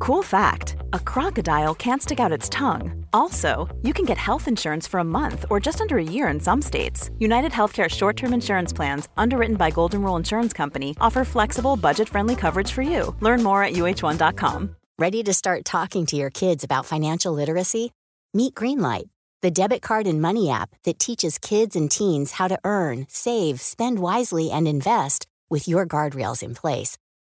Cool fact, a crocodile can't stick out its tongue. Also, you can get health insurance for a month or just under a year in some states. UnitedHealthcare short-term insurance plans, underwritten by Golden Rule Insurance Company, offer flexible, budget-friendly coverage for you. Learn more at uh1.com. Ready to start talking to your kids about financial literacy? Meet Greenlight, the debit card and money app that teaches kids and teens how to earn, save, spend wisely, and invest with your guardrails in place.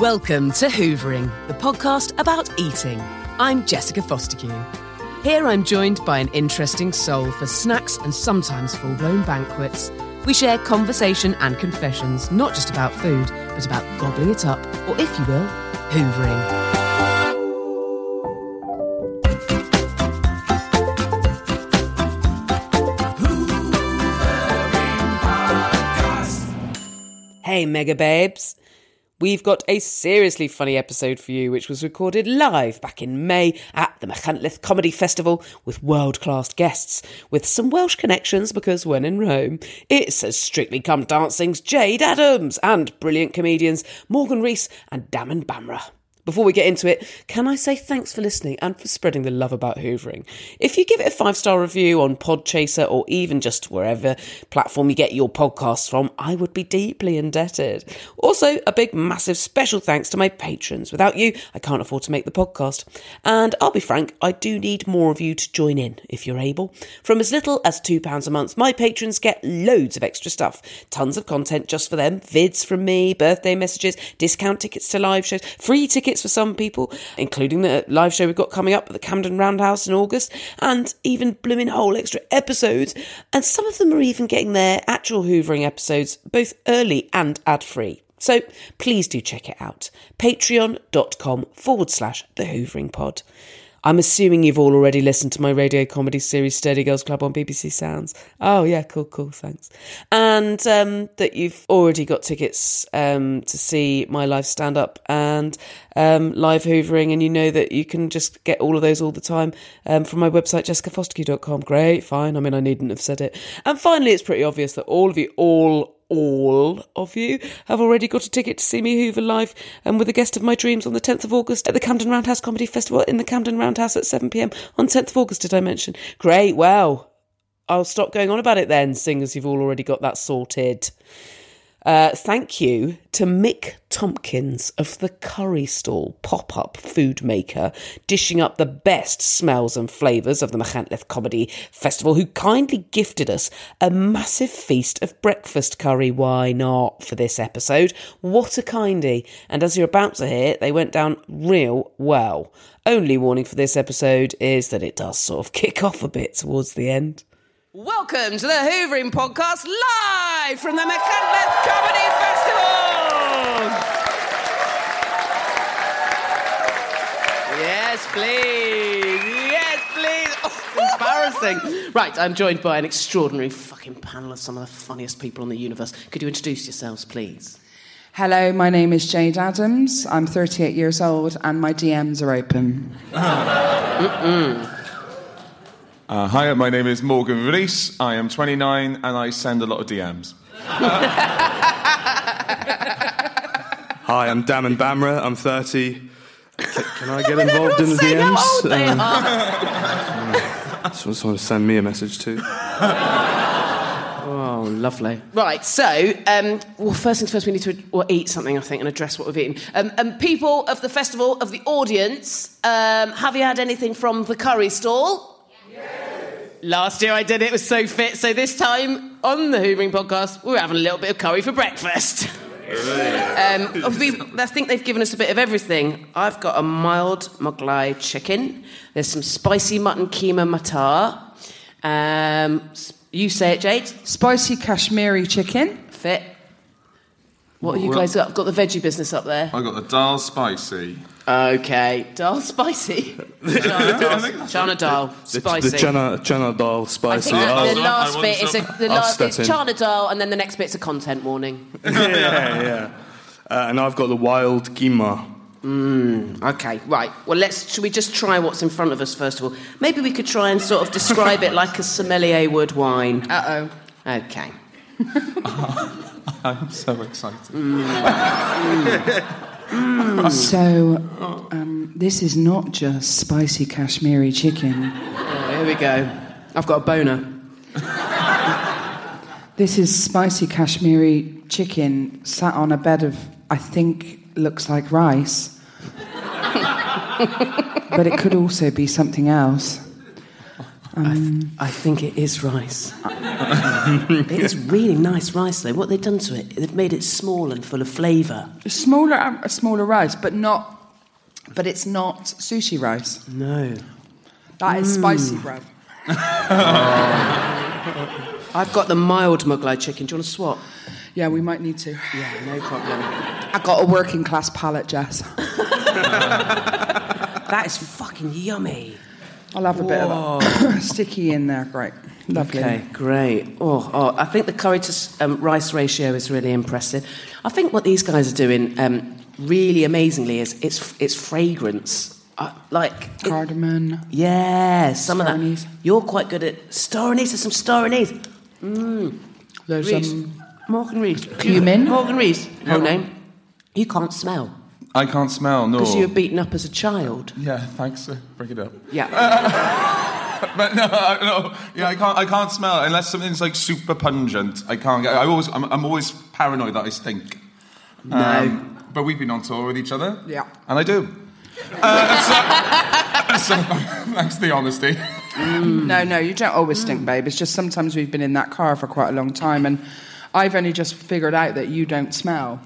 Welcome to Hoovering, the podcast about eating. I'm Jessica Fostercue. Here I'm joined by an interesting soul for snacks and sometimes full-blown banquets. We share conversation and confessions, not just about food, but about gobbling it up, or if you will, hoovering. Hey, mega babes. We've got a seriously funny episode for you, which was recorded live back in May at the Machynlleth Comedy Festival with world-class guests, with some Welsh connections because when in Rome, it's as Strictly Come Dancing's Jayde Adams and brilliant comedians Morgan Rees and Daman Bamrah. Before we get into it, can I say thanks for listening and for spreading the love about hoovering? If you give it a 5-star review on Podchaser or even just wherever platform you get your podcasts from, I would be deeply indebted. Also, a big, massive special thanks to my patrons. Without you, I can't afford to make the podcast. And I'll be frank, I do need more of you to join in, if you're able. From as little as £2 a month, my patrons get loads of extra stuff. Tons of content just for them, vids from me, birthday messages, discount tickets to live shows, free tickets for some people, including the live show we've got coming up at the Camden Roundhouse in August, and even blooming whole extra episodes. And some of them are even getting their actual hoovering episodes both early and ad-free. So please do check it out. Patreon.com/The Hoovering Pod. I'm assuming you've all already listened to my radio comedy series Sturdy Girls Club on BBC Sounds. Oh, yeah, cool, thanks. And that you've already got tickets to see my live stand-up and live hoovering, and you know that you can just get all of those all the time from my website, jessicafostercue.com. Great, fine, I mean, I needn't have said it. And finally, it's pretty obvious that all of you have already got a ticket to see me hoover live and with a guest of my dreams on the 10th of August at the Camden Roundhouse Comedy Festival in the Camden Roundhouse at 7pm on 10th of August, did I mention? Great, well, I'll stop going on about it then, seeing as you've all already got that sorted. Thank you to Mick Tompkins of the Curry Stall pop-up food maker, dishing up the best smells and flavours of the Machynlleth Comedy Festival, who kindly gifted us a massive feast of breakfast curry, why not, for this episode. What a kindie. And as you're about to hear, they went down real well. Only warning for this episode is that it does sort of kick off a bit towards the end. Welcome to the Hoovering Podcast, live from the Machynlleth Comedy Festival! Yes, please! Yes, please! Oh, embarrassing! Right, I'm joined by an extraordinary fucking panel of some of the funniest people in the universe. Could you introduce yourselves, please? Hello, my name is Jayde Adams. I'm 38 years old and my DMs are open. Hi, my name is Morgan Rees. I am 29 and I send a lot of DMs. Hi, I'm Daman Bamrah. I'm 30. Can I get involved in the DMs? How old they are. Someone send me a message too. Oh, lovely. Right, so, well, first things first, we need to eat something, I think, and address what we've eaten. People of the festival, of the audience, have you had anything from the Curry Stall? Yes. Last year I did it, it was so fit, so this time on the Hoovering podcast, we're having a little bit of curry for breakfast. I think they've given us a bit of everything. I've got a mild Moglai chicken. There's some spicy mutton keema matar. You say it, Jayde. Spicy Kashmiri chicken. Fit. What have you guys got? I've got the veggie business up there. I got the dal spicy. Okay, dal spicy. Chana dal spicy. The chana dal spicy. I think the last bit is chana dal, and then the next bit's a content warning. Yeah. And I've got the wild keema. Okay, right. Well, should we just try what's in front of us first of all? Maybe we could try and sort of describe it like a sommelier would wine. Okay. I'm so excited. So, this is not just spicy Kashmiri chicken. Oh, here we go. I've got a boner. This is spicy Kashmiri chicken sat on a bed of, I think, looks like rice. But it could also be something else. I think it is rice. It is really nice rice, though. What they've done to it, they've made it small and full of flavour. Smaller rice, but it's not sushi rice. No. That is spicy, bruv. I've got the mild Mughlai chicken. Do you want to swap? Yeah, we might need to. Yeah, no problem. I got a working class palate, Jess. That is fucking yummy. I'll have a bit of that. Sticky in there, great. Lovely. Okay, great. Oh, I think the curry to rice ratio is really impressive. I think what these guys are doing really amazingly is it's fragrance. Like cardamom. Yeah, some star of that. Anise. You're quite good at star anise. There's some star anise. There's some Morgan Rees. Cumin. Morgan Rees. No name. You can't smell. I can't smell, no. Because you were beaten up as a child. Yeah, thanks. Bring it up. Yeah. But no. Yeah, I can't smell it unless something's like super pungent. I can't get. I'm always paranoid that I stink. No. But we've been on tour with each other. Yeah. And I do. Thanks for the honesty. No, you don't always stink, babe. It's just sometimes we've been in that car for quite a long time, and I've only just figured out that you don't smell.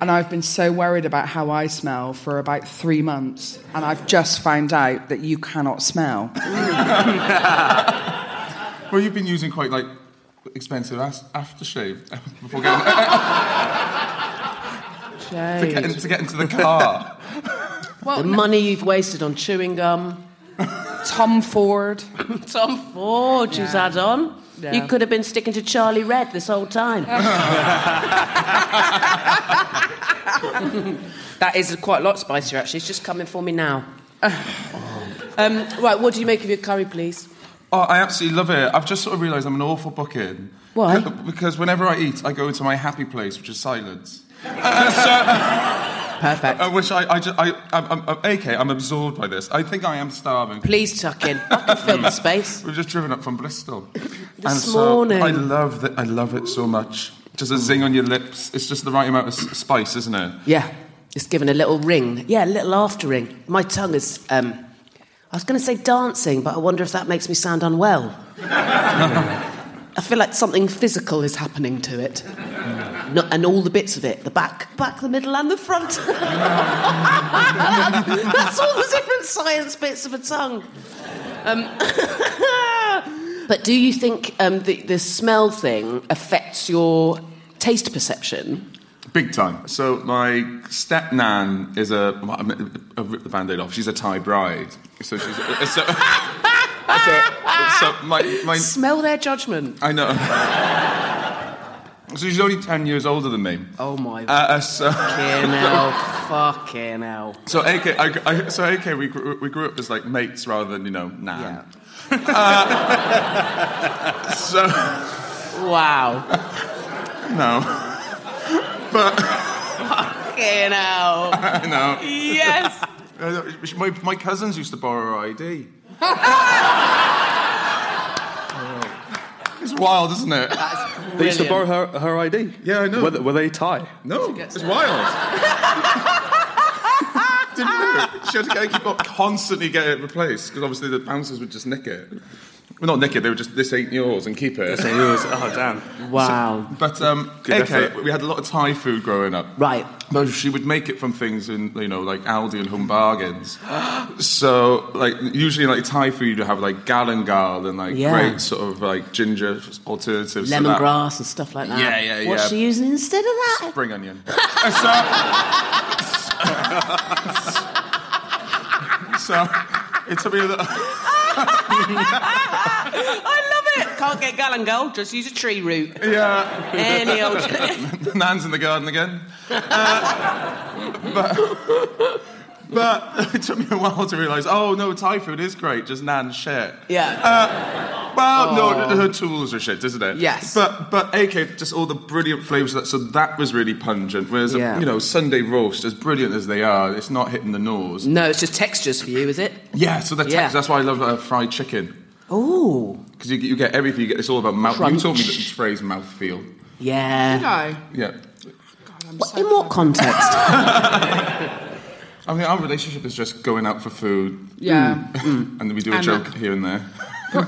And I've been so worried about how I smell for about 3 months, and I've just found out that you cannot smell. Well, you've been using quite like expensive aftershave before to get into the car. Well, the money you've wasted on chewing gum. Tom Ford, who's had on. Yeah. You could have been sticking to Charlie Red this whole time. That is quite a lot spicier, actually. It's just coming for me now. Right, what do you make of your curry, please? Oh, I absolutely love it. I've just sort of realised I'm an awful booking. Why? Because whenever I eat, I go into my happy place, which is silence. Perfect. Which I'm absorbed by this. I think I am starving. Please tuck in. I can fill the space. We've just driven up from Bristol this morning. So I love it so much. Just a zing on your lips. It's just the right amount of spice, isn't it? Yeah. It's given a little ring. Yeah, a little after ring. My tongue is. I was going to say dancing, but I wonder if that makes me sound unwell. I feel like something physical is happening to it. And all the bits of it, the back, the middle and the front. That's all the different science bits of a tongue. But do you think the smell thing affects your taste perception? Big time. So my step-nan is I've ripped the Band-Aid off. She's a Thai bride. So she's... Smell their judgment. I know. So she's only 10 years older than me. Oh my! Fucking hell! So we grew up as like mates rather than nan. Yeah. So wow. No. But Fucking hell. I know. Yes. My cousins used to borrow her ID. It's wild, isn't it? They used to borrow her ID. Yeah, I know. Were they Thai? No, it's wild. Didn't know. She had to constantly get it replaced because obviously the bouncers would just nick it. Well, not nick it, they were just, this ain't yours, and keep it. This ain't yours. Oh, damn. Wow. So, but okay, we had a lot of Thai food growing up. Right. But she would make it from things in, you know, like Aldi and Home Bargains. So, like, usually in, like, Thai food, you have, like, galangal and, like, great sort of, like, ginger alternatives. Lemongrass and stuff like that. Yeah. What's she using instead of that? Spring onion. So it took me a little... I love it. Can't get galangal, just use a tree root. Yeah. Any old shit. Nan's in the garden again. But it took me a while to realise, oh no, Thai food is great, just Nan's shit. Yeah. No, her tools are shit, isn't it? Yes. But AK, just all the brilliant flavours of that, so that was really pungent. Whereas, Sunday roast, as brilliant as they are, it's not hitting the nose. No, it's just textures for you, is it? Yeah, so the textures, that's why I love fried chicken. Oh. Because you get everything, it's all about mouth. Crunch. You taught me the phrase mouthfeel. Yeah. Did I? Yeah. God, what context? I mean, our relationship is just going out for food. Yeah. And we do a joke here and there.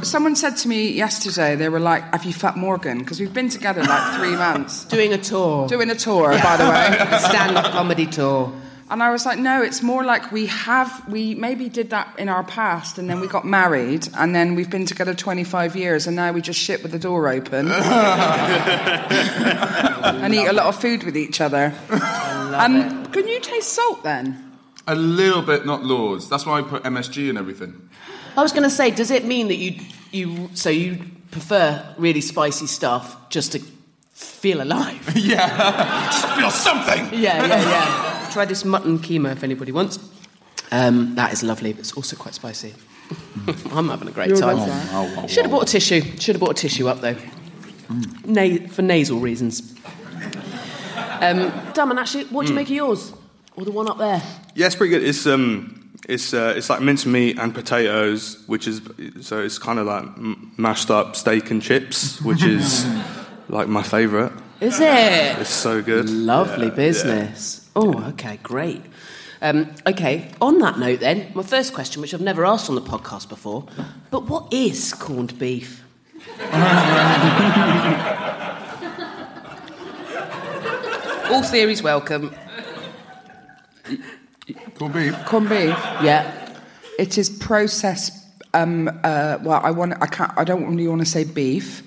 Someone said to me yesterday, they were like, have you fucked Morgan? Because we've been together like 3 months. Doing a tour, by the way. Stand-up comedy tour. And I was like, no, it's more like we maybe did that in our past, and then we got married, and then we've been together 25 years, and now we just shit with the door open. And eat a lot of food with each other. I love it. Can you taste salt then? A little bit, not loads. That's why I put MSG in everything. I was going to say, does it mean that you prefer really spicy stuff just to feel alive? Yeah, just feel something. Yeah. Try this mutton keema if anybody wants. That is lovely, but it's also quite spicy. I'm having a great time. Should have bought a tissue. Should have bought a tissue up though, for nasal reasons. Daman, actually, what do you make of yours? Or the one up there? Yeah, it's pretty good. It's like minced meat and potatoes, which is so it's kind of like mashed up steak and chips, which is like my favourite. Is it? It's so good. Lovely business. Yeah. Oh, okay, great. Okay, on that note, then my first question, which I've never asked on the podcast before, but what is corned beef? All theories welcome. Corned beef. Yeah, it is processed. I don't really want to say beef,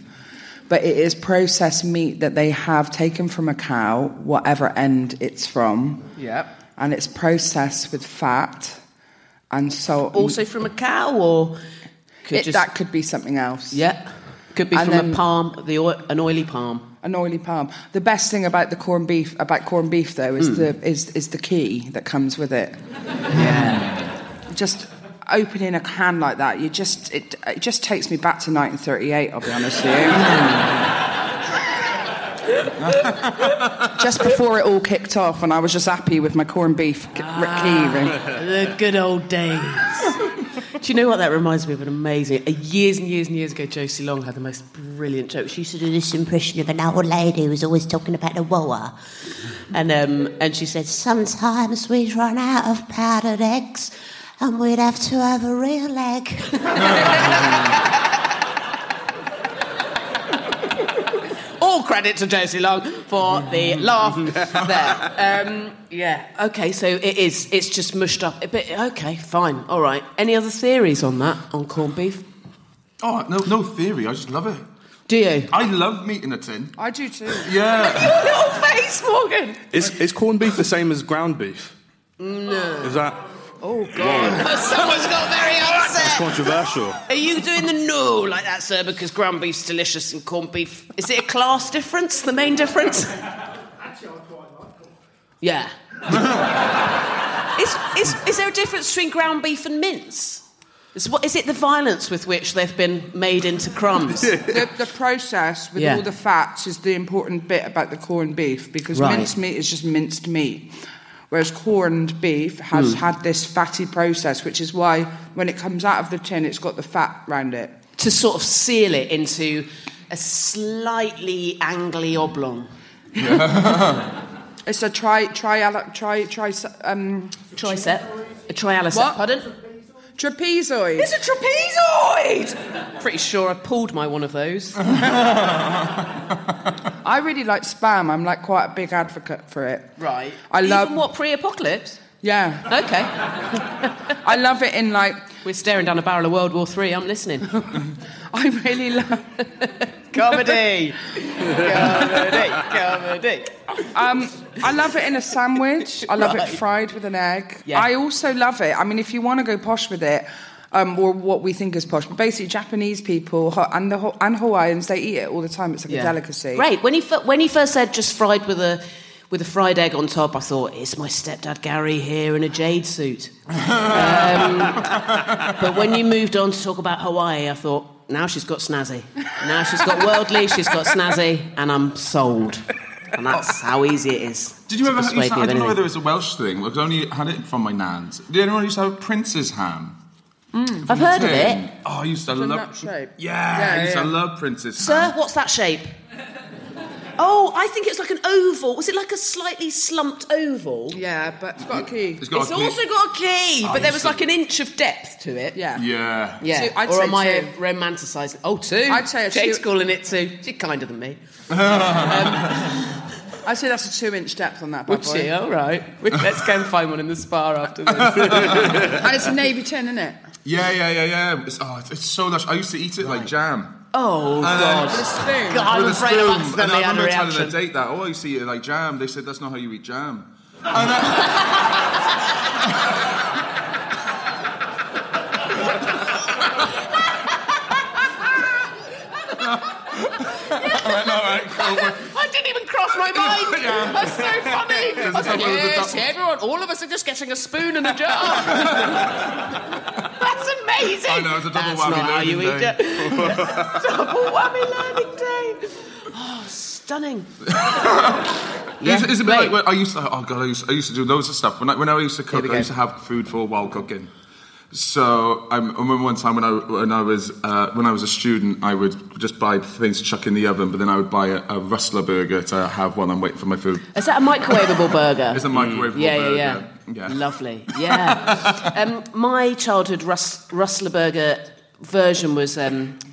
but it is processed meat that they have taken from a cow, whatever end it's from. Yep. And it's processed with fat and salt. Also from a cow, or that could be something else. Yeah, could be a palm, an oily palm. An oily palm. The best thing about corned beef though is the key that comes with it. Yeah. Just opening a can like that, it just takes me back to 1938, I'll be honest with you. Just before it all kicked off, and I was just happy with my corned beef key. The good old days. Do you know what that reminds me of? An amazing... Years and years and years ago, Josie Long had the most brilliant joke. She used to do this impression of an old lady who was always talking about the war. And she said, sometimes we'd run out of powdered eggs and we'd have to have a real egg. All credit to Josie Long for the laugh there. Okay, so it's just mushed up. But okay, fine, all right. Any other theories on corned beef? Oh, no theory, I just love it. Do you? I love meat in a tin. I do too. Yeah. Your little face, Morgan. Is corned beef the same as ground beef? No. Is that... Oh, God. Wow. Someone's got very upset. That's controversial. Are you doing the no like that, sir, because ground beef's delicious and corned beef... Is it a class difference, the main difference? Actually, I quite like it. Yeah. Is there a difference between ground beef and mince? Is it the violence with which they've been made into crumbs? The process with all the fats is the important bit about the corned beef, because minced meat is just minced meat, whereas corned beef has had this fatty process, which is why when it comes out of the tin, it's got the fat around it. To sort of seal it into a slightly angly oblong. It's a tricep. A trialicep, pardon? Trapezoid. It's a trapezoid! Pretty sure I pulled my one of those. I really like Spam. I'm like quite a big advocate for it. Right. I love... Even what, pre-apocalypse? Yeah. Okay. I love it in like... We're staring down a barrel of World War III. I'm listening. I really love... Comedy! Comedy! Comedy! I love it in a sandwich. I love it fried with an egg. Yeah. I also love it. I mean, if you want to go posh with it, or what we think is posh, but basically Japanese people and Hawaiians, they eat it all the time. It's like a delicacy. Right. When he first said just fried with a fried egg on top, I thought, it's my stepdad Gary here in a Jayde suit. But when you moved on to talk about Hawaii, I thought, now she's got snazzy. Now she's got worldly, she's got snazzy, and I'm sold. And that's how easy it is. Did you ever have... I don't know whether it was a Welsh thing, because I only had it from my nans. Did anyone used to have Prince's ham? I've heard of it. Oh, I used to love... that shape. Yeah, I used to love Prince's ham. Sir, what's that shape? Oh, I think it's like an oval. Was it like a slightly slumped oval? Yeah, but it's got a key. It's also got a key, but there was like an inch of depth to it. Yeah. Yeah. Yeah. Or am I romanticising? Oh, two. I'd say a two. Jade's calling it two. She's kinder than me. I'd say that's a 2-inch depth on that bad boy. Would she? All right. Let's go and find one in the spa after this. And it's a navy tin, isn't it? Yeah. It's so lush. I used to eat it like jam. Oh, God. With a spoon. God, I'm afraid I'm accidentally and I remember telling a date that, oh, you see it like jam. They said, that's not how you eat jam. And I didn't even cross my mind. Yeah. That's so funny. I was like, yes, everyone, all of us are just getting a spoon and a jar. That's amazing. I know, it's a double whammy learning day. Double whammy learning day. Oh, stunning. It's a bit like when I used to do loads of stuff. When I used to cook, I used to have food for while cooking. So I remember one time when I was a student, I would just buy things to chuck in the oven, but then I would buy a Rustler burger to have while I'm waiting for my food. Is that a microwavable burger? It's a microwavable burger. Yeah. Lovely. Yeah. My childhood Rustler burger version was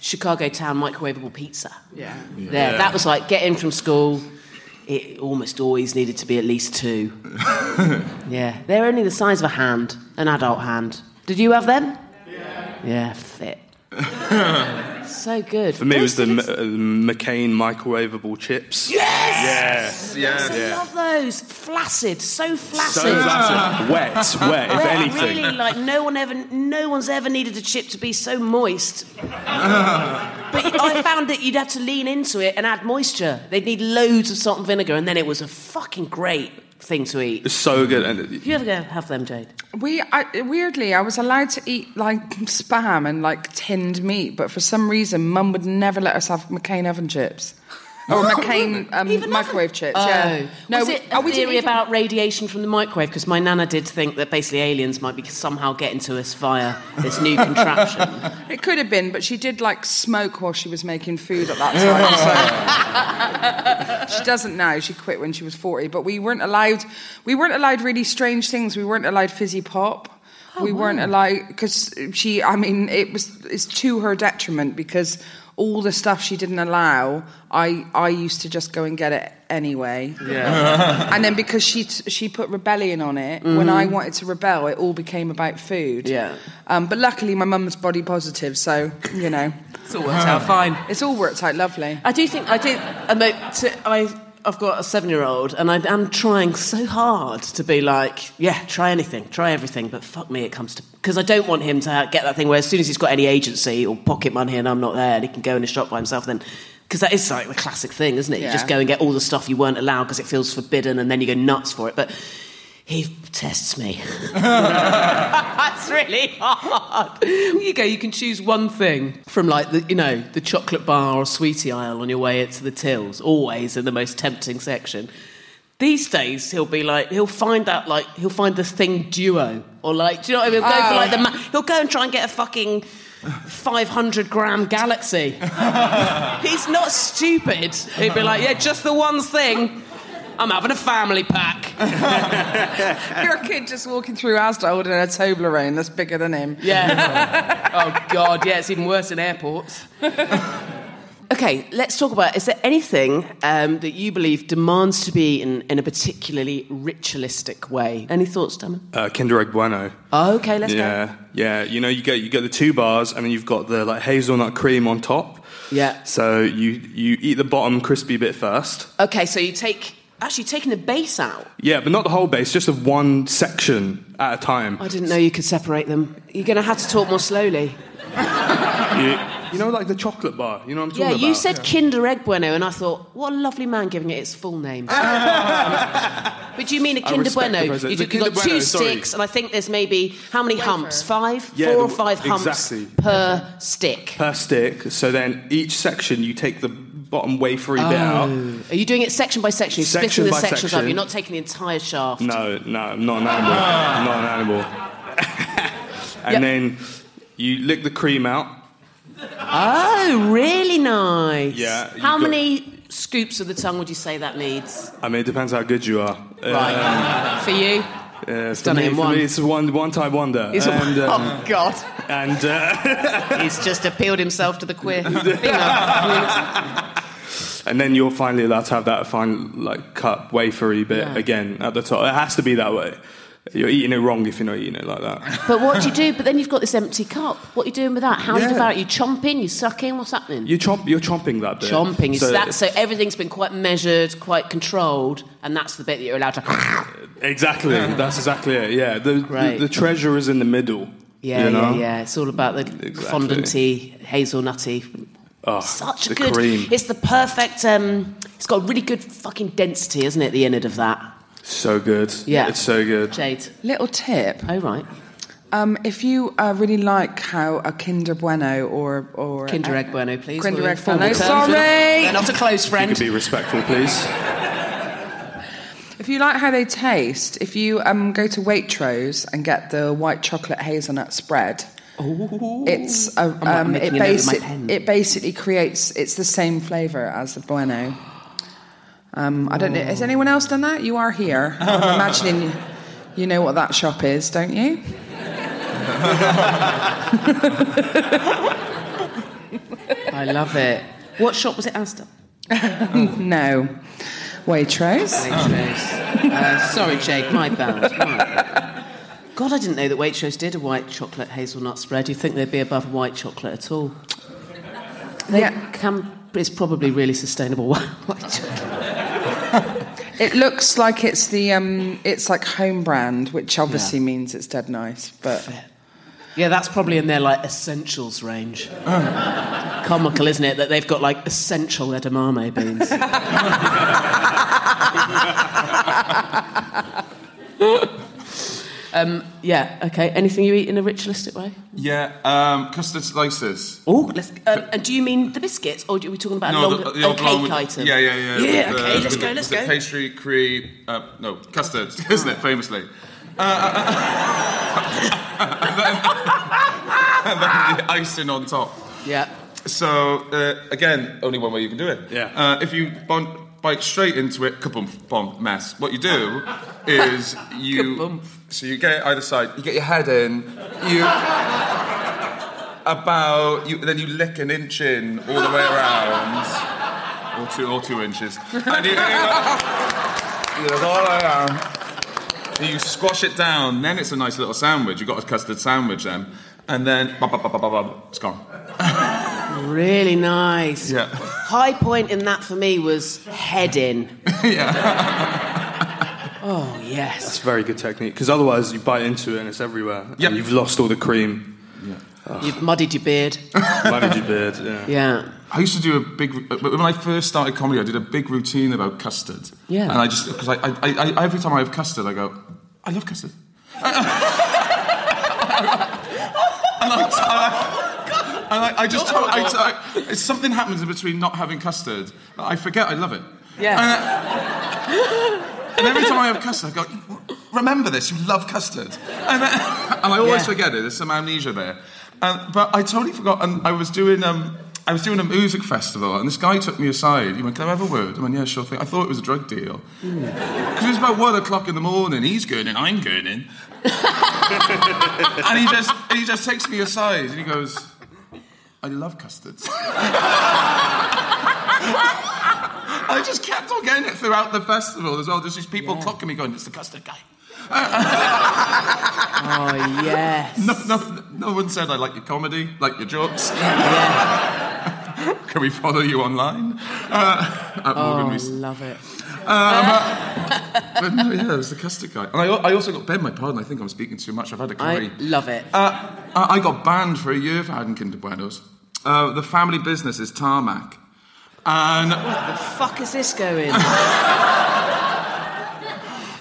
Chicago Town microwavable pizza. Yeah. That was like get in from school. It almost always needed to be at least two. Yeah, they're only the size of a hand, an adult hand. Did you have them? Yeah, fit. So good. For me, it was the McCain microwavable chips. Yes! I love those. Flaccid, so flaccid. Wet, if anything. Really, like no one's ever needed a chip to be so moist. But I found that you'd have to lean into it and add moisture. They'd need loads of salt and vinegar, and then it was a fucking great thing to eat. It's so good. Did you ever go have them, Jayde? Weirdly, I was allowed to eat like Spam and like tinned meat, but for some reason Mum would never let us have McCain oven chips. Or McCain microwave chips. Oh. Yeah. No, was it a theory about radiation from the microwave? Because my nana did think that basically aliens might be somehow getting to us via this new contraption. It could have been, but she did like smoke while she was making food at that time. So she doesn't know. She quit when she was 40. But we weren't allowed really strange things. We weren't allowed fizzy pop. Weren't allowed, because she, I mean, it's to her detriment, because all the stuff she didn't allow, I used to just go and get it anyway. Yeah. And then because she put rebellion on it, when I wanted to rebel, it all became about food. Yeah. But luckily, my mum's body positive, so you know, it's all worked out fine. It's all worked out lovely. I've got a 7-year-old, and I'm trying so hard to be like, yeah, try anything, try everything, but fuck me, it comes to... Because I don't want him to get that thing where as soon as he's got any agency or pocket money and I'm not there and he can go in a shop by himself, then... Because that is like the classic thing, isn't it? Yeah. You just go and get all the stuff you weren't allowed because it feels forbidden, and then you go nuts for it, but... He tests me. That's It's really hard. Well, you go, you can choose one thing from, like, the chocolate bar or sweetie aisle on your way into the tills, always in the most tempting section. These days, he'll find the thing duo, or, like, do you know what I mean? He'll go for, like, he'll go and try and get a fucking 500-gram Galaxy. He's not stupid. He'd be like, yeah, just the one thing. I'm having a family pack. You're a kid just walking through Asda holding a Toblerone that's bigger than him. Yeah. Oh, God, yeah, it's even worse in airports. Okay, let's talk about, is there anything that you believe demands to be in a particularly ritualistic way? Any thoughts, Daman? Kinder Egg Bueno. Oh, okay, let's go. Yeah, you get the two bars and then you've got the, like, hazelnut cream on top. Yeah. So you eat the bottom crispy bit first. Okay, so you take... Actually, taking the base out. Yeah, but not the whole base, just of one section at a time. I didn't know you could separate them. You're going to have to talk more slowly. You know, like the chocolate bar, you know what I'm talking about? Yeah, you said Kinder Egg Bueno, and I thought, what a lovely man giving it its full name. But you mean a Kinder Bueno? You've got two sticks, and I think there's maybe, how many humps? Four or five humps per stick. Per stick, so then each section you take the bottom wafery bit out. Are you doing it section by section? You're splitting the sections up. You're not taking the entire shaft. No, I'm not an animal. I'm not an animal. Then you lick the cream out. Oh, really nice. Yeah. How many scoops of the tongue would you say that needs? I mean, it depends how good you are. Right. For you? For me, it's one time wonder. God! And he's just appealed himself to the queer. And then you're finally allowed to have that fine, like, cut wafery bit again at the top. It has to be that way. You're eating it wrong if you're not eating it like that. But what do you do? But then you've got this empty cup. What are you doing with that? How do you devour it? You chomping? You sucking? What's happening? You're chomping that bit. Chomping. So everything's been quite measured, quite controlled, and that's the bit that you're allowed to... Exactly. That's exactly it, yeah. The treasure is in the middle. Yeah, you know? Yeah. It's all about the fondanty, hazelnutty... Oh, such a good... Cream. It's the perfect... it's got a really good fucking density, isn't it, the innard of that? So good. Yeah. It's so good. Jayde. Little tip. Oh, right. If you really like how a Kinder Bueno or Kinder Egg Bueno, please. Kinder Egg Bueno. Sorry! They're not a close friend. If you could be respectful, please. If you like how they taste, if you go to Waitrose and get the white chocolate hazelnut spread... Ooh. It's it basically creates. It's the same flavour as the Bueno. I don't know. Has anyone else done that? You are here. I'm imagining you know what that shop is, don't you? I love it. What shop was it, Asda? No, Waitrose. Waitrose. Sorry, Jayde. My bad. Right. God, I didn't know that Waitrose did a white chocolate hazelnut spread. You'd think they'd be above white chocolate at all. It's probably really sustainable white chocolate. It looks like it's the it's like home brand, which obviously means it's dead nice. But yeah, that's probably in their, like, essentials range. Comical, isn't it? That they've got, like, essential edamame beans. Okay. Anything you eat in a ritualistic way? Yeah, custard slices. Oh, and do you mean the biscuits, or are we talking about a cake item? Yeah. Yeah, okay, let's go. Pastry, cream, custard, isn't it, famously? And then the icing on top. Yeah. So, again, only one way you can do it. Yeah. If you bite straight into it, kaboom, bomb, mess. What you do is you... So you get it either side, you get your head in, then you lick an inch in all the way around, or 2 inches, and you look all the way around, and you squash it down, then it's a nice little sandwich. You've got a custard sandwich then, and then it's gone. Really nice. Yeah. High point in that for me was head in. Yeah. Oh, yes. That's a very good technique, because otherwise you bite into it and it's everywhere. Yep. And you've lost all the cream. Yeah. You've muddied your beard. Yeah. I used to do when I first started comedy, I did a big routine about custard. Yeah. And I just, because I every time I have custard, I go, I love custard. I just something happens in between not having custard that I forget I love it. Yeah. And every time I have custard, I go, remember this, you love custard. And I always forget it, there's some amnesia there. But I totally forgot, and I was doing a music festival, and this guy took me aside. He went, can I have a word? I went, yeah, sure thing. I thought it was a drug deal. Because it was about 1 o'clock in the morning. He's going in, I'm going in. And he just takes me aside, and he goes, I love custards. I just kept on getting it throughout the festival as well. There's these people clocking me going, it's the custard guy. Oh, yes. No one said, I like your comedy, like your jokes. Yeah. Can we follow you online? At Morgan Rees. Love it. But no, yeah, it was the custard guy. And I also got Ben, my pardon, I think I'm speaking too much. I've had a curry. I love it. I got banned for a year for having Kinder Buenos. The family business is Tarmac. And what the fuck is this going?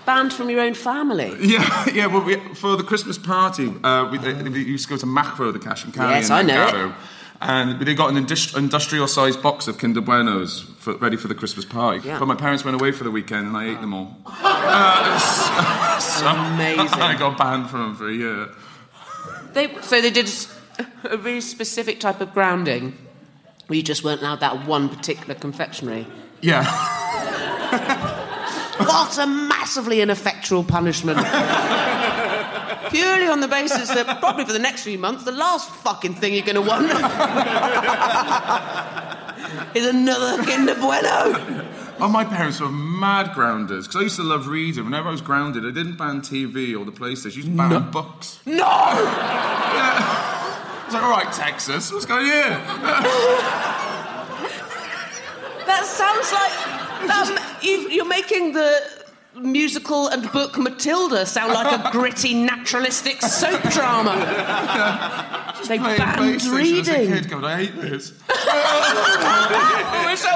Banned from your own family. Yeah. Well, for the Christmas party, we used to go to Macro, the cash and carry. Yes, I know it. And they got an industrial-sized box of Kinder Buenos ready for the Christmas party. Yeah. But my parents went away for the weekend, and I ate them all. So amazing. I got banned from them for a year. So they did a really specific type of grounding. You just weren't allowed that one particular confectionery. Yeah. What a massively ineffectual punishment. Purely on the basis that probably for the next few months, the last fucking thing you're going to want is another Kinder Bueno. Oh, my parents were mad grounders, because I used to love reading. Whenever I was grounded, I didn't ban TV or the PlayStation. You just banned books. No! Yeah. I was like, all right, Texas, what's going on here? That sounds like... you're making the musical and book Matilda sound like a gritty, naturalistic soap drama. Yeah. They banned reading. As a kid, God, I hate this. I wish I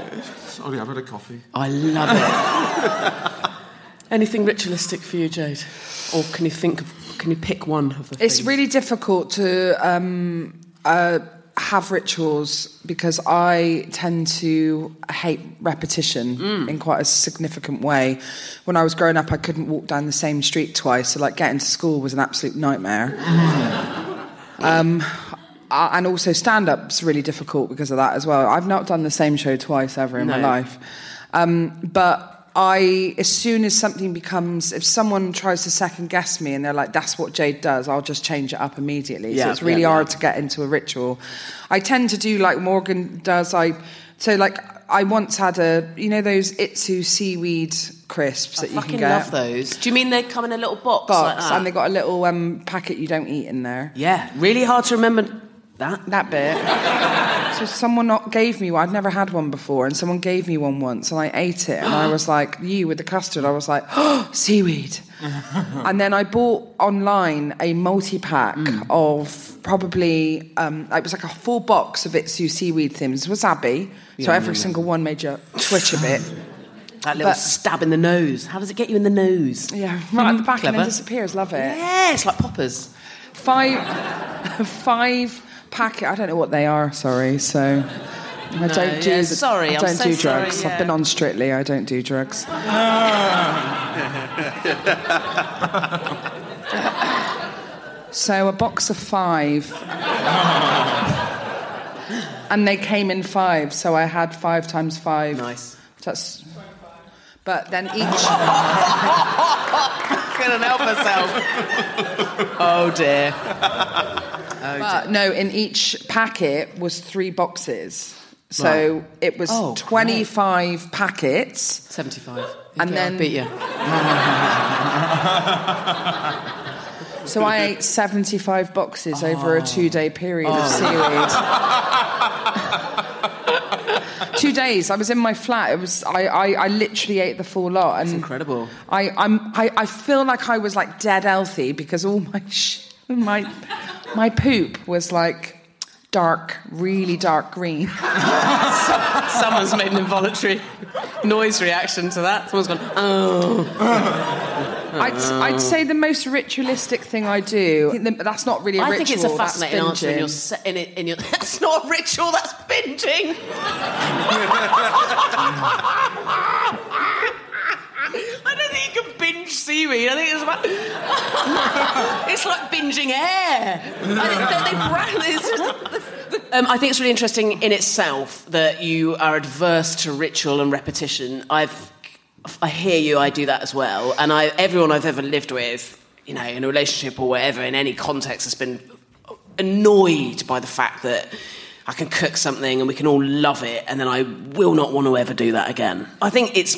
was learning. Sorry, I've had a coffee. I love it. Anything ritualistic for you, Jayde? Or can you pick one of the things? It's really difficult to have rituals, because I tend to hate repetition in quite a significant way. When I was growing up, I couldn't walk down the same street twice, so getting to school was an absolute nightmare. And also stand-up's really difficult because of that as well. I've not done the same show twice ever in my life. But... if someone tries to second guess me and they're like, that's what Jayde does, I'll just change it up immediately. Yeah, so it's really hard to get into a ritual. I tend to do like Morgan does. I once had those Itsu seaweed crisps that you can get. I fucking love those. Do you mean they come in a little box like that? And they got a little packet you don't eat in there. Yeah, really hard to remember that bit. So someone gave me one. I'd never had one before, and someone gave me one once, and I ate it, and I was like, you with the custard, I was like, oh, seaweed. And then I bought online a multi-pack of probably, it was like a full box of Itsu seaweed things. It was wasabi, so every single one made you twitch a bit. That little stab in the nose. How does it get you in the nose? Yeah, right at the back. Clever. And then disappears. Love it. Yeah, it's like poppers. Five... packet. I don't know what they are. Sorry. So I don't do. Sorry, I don't do drugs. Sorry, yeah. I've been on Strictly. I don't do drugs. So a box of five, and they came in five. So I had 5 times 5. Nice. That's. But then each. Couldn't help herself. Oh dear. But no, in each packet was 3 boxes. So it was 25 packets. 75. And then... I beat you. So I ate 75 boxes over a 2-day period of seaweed. 2 days. I was in my flat. It was I literally ate the full lot. It's incredible. I feel like I was dead healthy because all my poop was dark, really dark green. Someone's made an involuntary noise reaction to that. Someone's gone, oh. I'd say the most ritualistic thing I do. That's not really a ritual. I think it's a fascinating answer. In your, that's not a ritual. That's binging. I don't think you can binge seaweed. I think it's about. It's like binging air. I think it's really interesting in itself that you are adverse to ritual and repetition. I hear you, I do that as well. And everyone I've ever lived with, you know, in a relationship or whatever, in any context, has been annoyed by the fact that I can cook something and we can all love it, and then I will not want to ever do that again. I think it's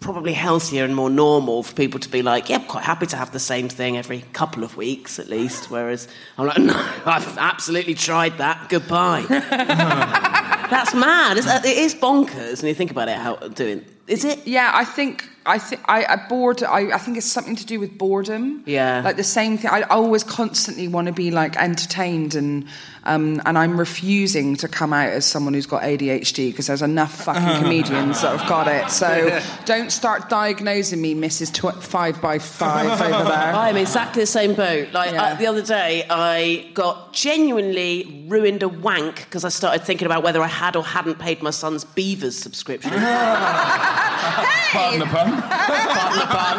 probably healthier and more normal for people to be like, yeah, I'm quite happy to have the same thing every couple of weeks at least, whereas I'm like, no, I've absolutely tried that, goodbye. That's mad. It is bonkers when you think about it, how doing. Is it? Yeah, I think it's something to do with boredom. Yeah, like the same thing. I always constantly want to be like entertained, and I'm refusing to come out as someone who's got ADHD because there's enough fucking comedians that have got it. So don't start diagnosing me, Mrs. 5 by 5 over there. I'm exactly the same boat. Like the other day, I got genuinely ruined a wank because I started thinking about whether I had or hadn't paid my son's Beavers subscription. Hey! Pardon the pun. Pardon the pun.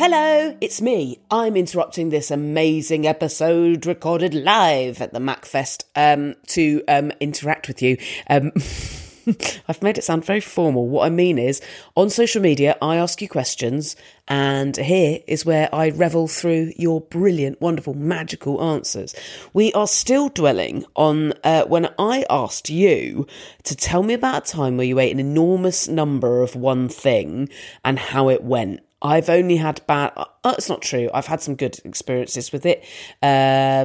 Hello, it's me. I'm interrupting this amazing episode recorded live at the MacFest to interact with you. I've made it sound very formal. What I mean is, on social media, I ask you questions, and here is where I revel through your brilliant, wonderful, magical answers. We are still dwelling on when I asked you to tell me about a time where you ate an enormous number of one thing and how it went. I've only had bad... it's not true. I've had some good experiences with it. Okay,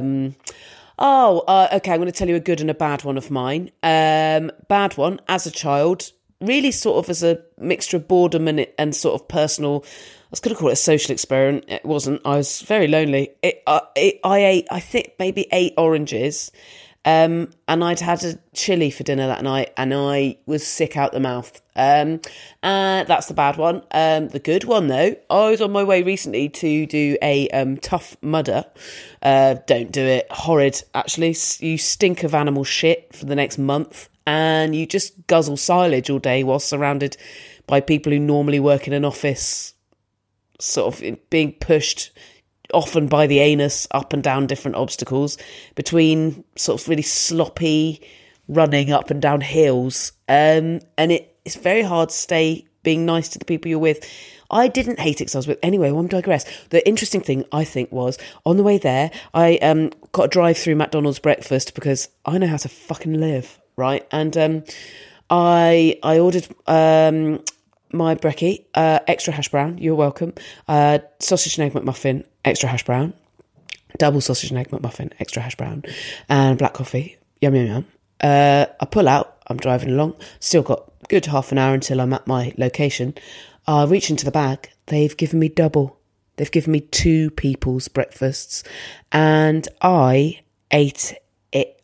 I'm going to tell you a good and a bad one of mine. Bad one, as a child, really sort of as a mixture of boredom and sort of personal... I was going to call it a social experiment. It wasn't. I was very lonely. I ate eight oranges... and I'd had a chilli for dinner that night and I was sick out the mouth. That's the bad one. The good one, though, I was on my way recently to do a Tough Mudder. Don't do it. Horrid, actually. You stink of animal shit for the next month and you just guzzle silage all day while surrounded by people who normally work in an office, sort of being pushed often by the anus up and down different obstacles between sort of really sloppy running up and down hills. And it's very hard to stay being nice to the people you're with. I didn't hate it because I was with... Anyway, I want to digress. The interesting thing, I think, was on the way there, I got a drive-through McDonald's breakfast because I know how to fucking live, right? And I ordered... my brekkie, extra hash brown, you're welcome, sausage and egg McMuffin, extra hash brown, double sausage and egg McMuffin, extra hash brown, and black coffee, yum, yum, yum. I pull out, I'm driving along, still got a good half an hour until I'm at my location. I reach into the bag, they've given me double. They've given me two people's breakfasts, and I ate it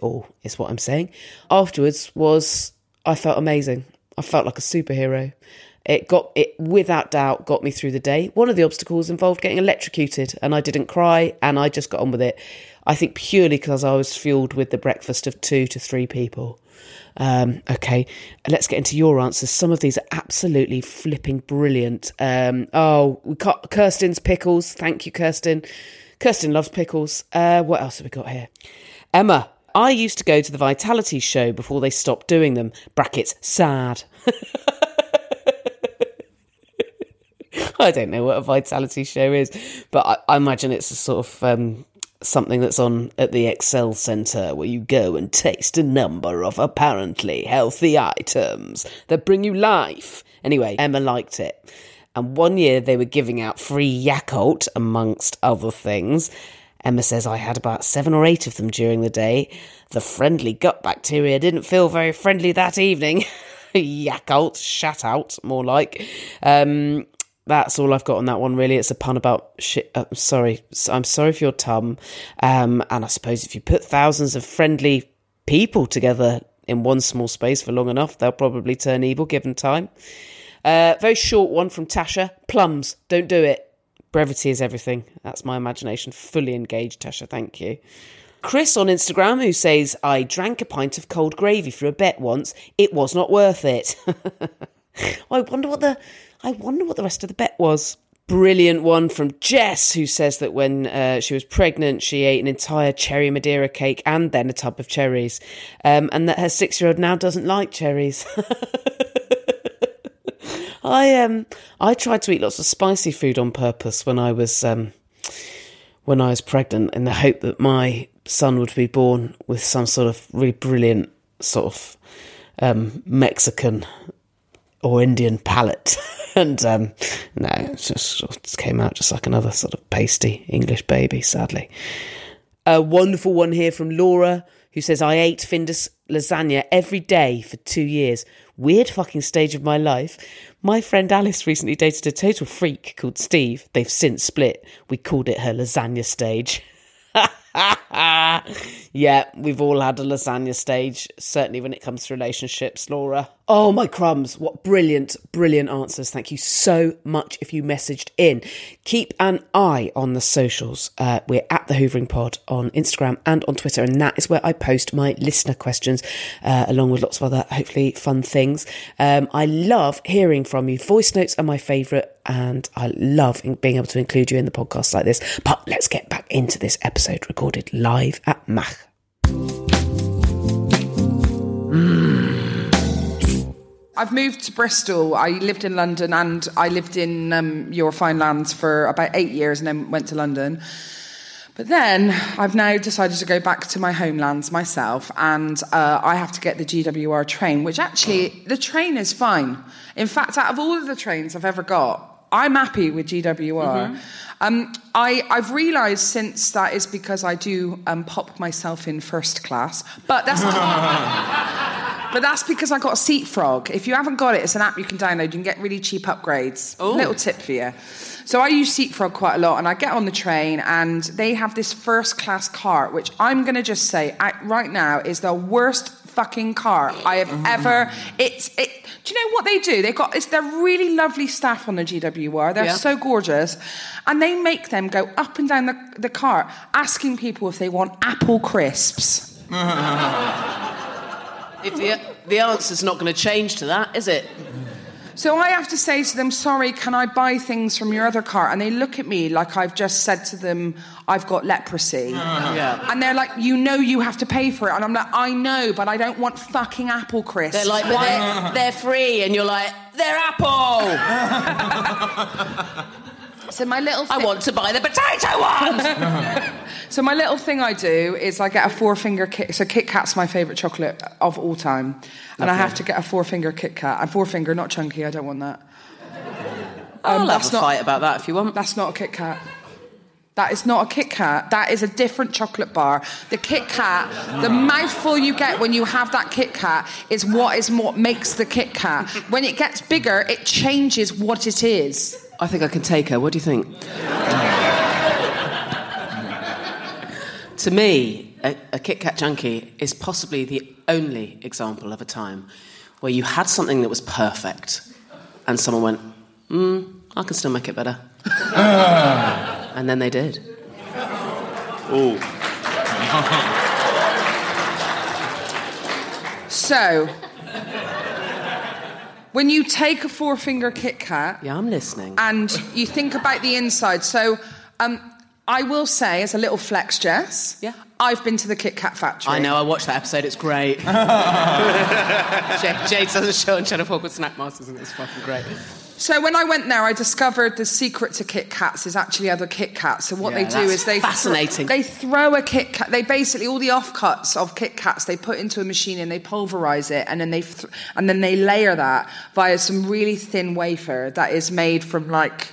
all, is what I'm saying. Afterwards was, I felt amazing. I felt like a superhero. It without doubt got me through the day. One of the obstacles involved getting electrocuted, and I didn't cry and I just got on with it. I think purely because I was fueled with the breakfast of 2 to 3 people. Okay, let's get into your answers. Some of these are absolutely flipping brilliant. We got Kirsten's pickles. Thank you, Kirsten. Kirsten loves pickles. What else have we got here? Emma. I used to go to the Vitality show before they stopped doing them. Brackets, sad. I don't know what a Vitality show is, but I imagine it's a sort of something that's on at the Excel Centre where you go and taste a number of apparently healthy items that bring you life. Anyway, Emma liked it. And one year they were giving out free Yakult, amongst other things. Emma says, I had about 7 or 8 of them during the day. The friendly gut bacteria didn't feel very friendly that evening. Yakult, shat out, more like. That's all I've got on that one, really. It's a pun about shit. I'm sorry for your tum. And I suppose if you put thousands of friendly people together in one small space for long enough, they'll probably turn evil given time. Very short one from Tasha. Plums, don't do it. Brevity is everything. That's my imagination. Fully engaged, Tasha. Thank you. Chris on Instagram, who says, I drank a pint of cold gravy for a bet once. It was not worth it. I wonder what the rest of the bet was. Brilliant one from Jess, who says that when she was pregnant, she ate an entire cherry Madeira cake and then a tub of cherries. And that her 6-year-old now doesn't like cherries. I tried to eat lots of spicy food on purpose when I was pregnant, in the hope that my son would be born with some sort of really brilliant sort of Mexican or Indian palate, and no, it just came out just like another sort of pasty English baby, sadly. A wonderful one here from Laura, who says, I ate Findus lasagna every day for 2 years. Weird fucking stage of my life. My friend Alice recently dated a total freak called Steve. They've since split. We called it her lasagna stage. Yeah, we've all had a lasagna stage, certainly when it comes to relationships, Laura. Oh, my crumbs. What brilliant, brilliant answers. Thank you so much if you messaged in. Keep an eye on the socials. We're at The Hoovering Pod on Instagram and on Twitter, and that is where I post my listener questions, along with lots of other, hopefully, fun things. I love hearing from you. Voice notes are my favourite, and I love being able to include you in the podcast like this. But let's get back into this episode recorded live at Mach. I've moved to Bristol. I lived in London and I lived in your fine lands for about 8 years and then went to London. But then I've now decided to go back to my homelands myself, and I have to get the GWR train, which actually, the train is fine. In fact, out of all of the trains I've ever got, I'm happy with GWR. Mm-hmm. I've realised since that is because I do pop myself in first class, but that's but that's because I got SeatFrog. If you haven't got it, it's an app you can download. You can get really cheap upgrades. Ooh. Little tip for you. So I use SeatFrog quite a lot, and I get on the train, and they have this first class cart, which I'm going to just say right now is the worst fucking car I have ever. Do you know what they do? They're really lovely staff on the GWR. They're so gorgeous, and they make them go up and down the cart asking people if they want apple crisps. If the answer's not going to change to that, is it? So I have to say to them, sorry, can I buy things from your other car? And they look at me like I've just said to them, I've got leprosy. Yeah. And they're like, you know you have to pay for it. And I'm like, I know, but I don't want fucking apple crisps. They're like, but they're free. And you're like, they're apple. So my little thing, I want to buy the potato one. So my little thing I do is I get a four-finger Kit. So Kit Kat's my favourite chocolate of all time. Lovely. And I have to get a four-finger Kit Kat. A four-finger, not chunky. I don't want that. I'll have a fight about that if you want. That's not a Kit Kat. That is not a Kit Kat. That is a different chocolate bar. The Kit Kat, the mouthful you get when you have that Kit Kat is what makes the Kit Kat. When it gets bigger, it changes what it is. I think I can take her. What do you think? To me, a Kit Kat junkie is possibly the only example of a time where you had something that was perfect and someone went, I can still make it better. And then they did. Ooh. So, when you take a four-finger Kit Kat... Yeah, I'm listening. ...and you think about the inside. So, I will say, as a little flex, Jess... Yeah? I've been to the Kit Kat factory. I know, I watched that episode, it's great. Jayde does a show on Channel Four called Snack Masters and it's fucking great. So when I went there, I discovered the secret to Kit Kats is actually other Kit Kats. So what they do is they... Fascinating. They throw a Kit Kat... They basically, all the offcuts of Kit Kats, they put into a machine and they pulverise it and then they layer that via some really thin wafer that is made from, like,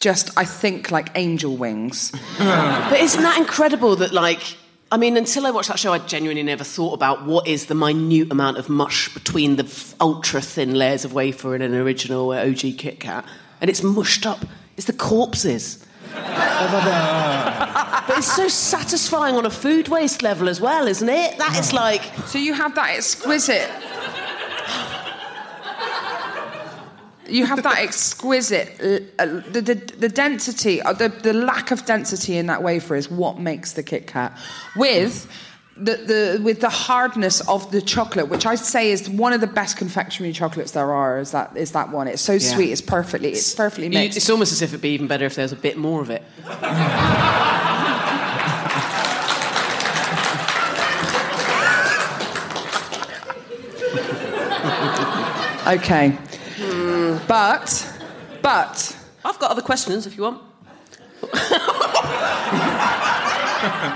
just, I think, like, angel wings. But isn't that incredible that, like... I mean, until I watched that show, I genuinely never thought about what is the minute amount of mush between the ultra-thin layers of wafer in an original OG Kit Kat. And it's mushed up. It's the corpses. But it's so satisfying on a food waste level as well, isn't it? That is like... So you have that exquisite... You have that exquisite... the density, the lack of density in that wafer is what makes the Kit Kat. With the hardness of the chocolate, which I'd say is one of the best confectionery chocolates there are, is that one. It's so sweet, it's perfectly mixed. It's almost as if it'd be even better if there was a bit more of it. Okay. But... I've got other questions, if you want.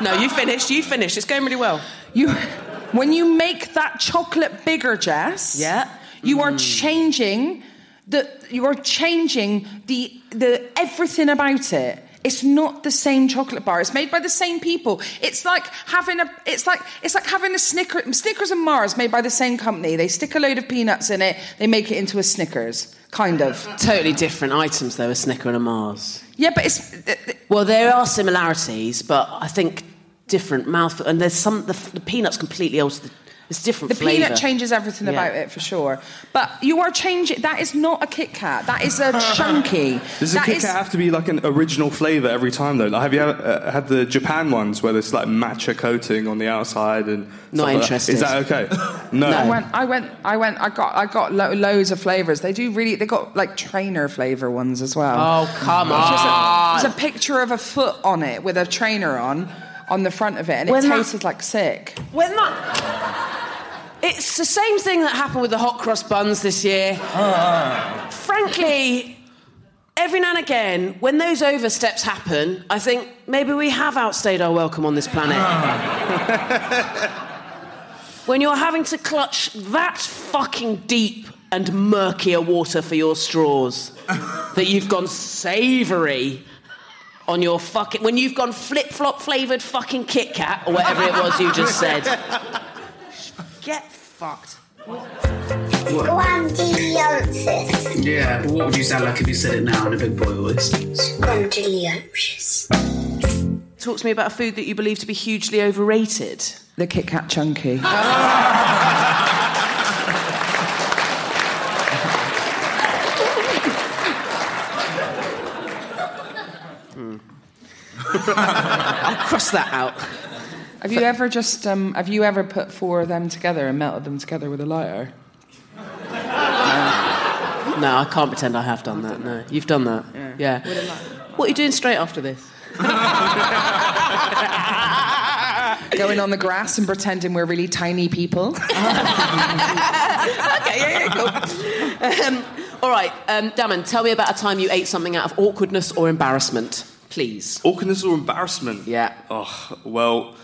No, you finished. It's going really well. When you make that chocolate bigger, Jess... Yeah? You are changing the everything about it. It's not the same chocolate bar. It's made by the same people. It's like having a Snickers and Mars made by the same company. They stick a load of peanuts in it. They make it into a Snickers, kind of. Totally different items, though, a Snicker and a Mars. Yeah, but it's well, there are similarities, but I think different mouthful. And there's some the peanuts completely alter. It's different. The flavour. Peanut changes everything about it for sure. But you are changing. That is not a Kit Kat. That is a chunky. Does a Kit Kat have to be like an original flavour every time though? Like, have you had the Japan ones where there's like matcha coating on the outside and? Not interested. Like that. Is that okay? No. I got loads of flavours. They got like trainer flavour ones as well. Oh come on! There's a picture of a foot on it with a trainer on the front of it, and it tasted like sick. It's the same thing that happened with the hot cross buns this year. Frankly, every now and again, when those oversteps happen, I think maybe we have outstayed our welcome on this planet. When you're having to clutch that fucking deep and murkier water for your straws, that you've gone savoury... on your fucking... When you've gone flip-flop flavoured fucking Kit Kat, or whatever it was you just said. Get fucked. Squandilosis. Yeah, what would you sound like if you said it now in a big boy voice? Squandilosis. Talk to me about a food that you believe to be hugely overrated. The Kit Kat chunky. I'll cross that out. Have you ever put four of them together and melted them together with a lighter? No, I can't pretend I have done that. No, you've done that. Yeah. What are you doing straight after this? Going on the grass and pretending we're really tiny people. Okay, cool. All right, Daman, tell me about a time you ate something out of awkwardness or embarrassment, please. Awkwardness or embarrassment? Yeah. Oh, well,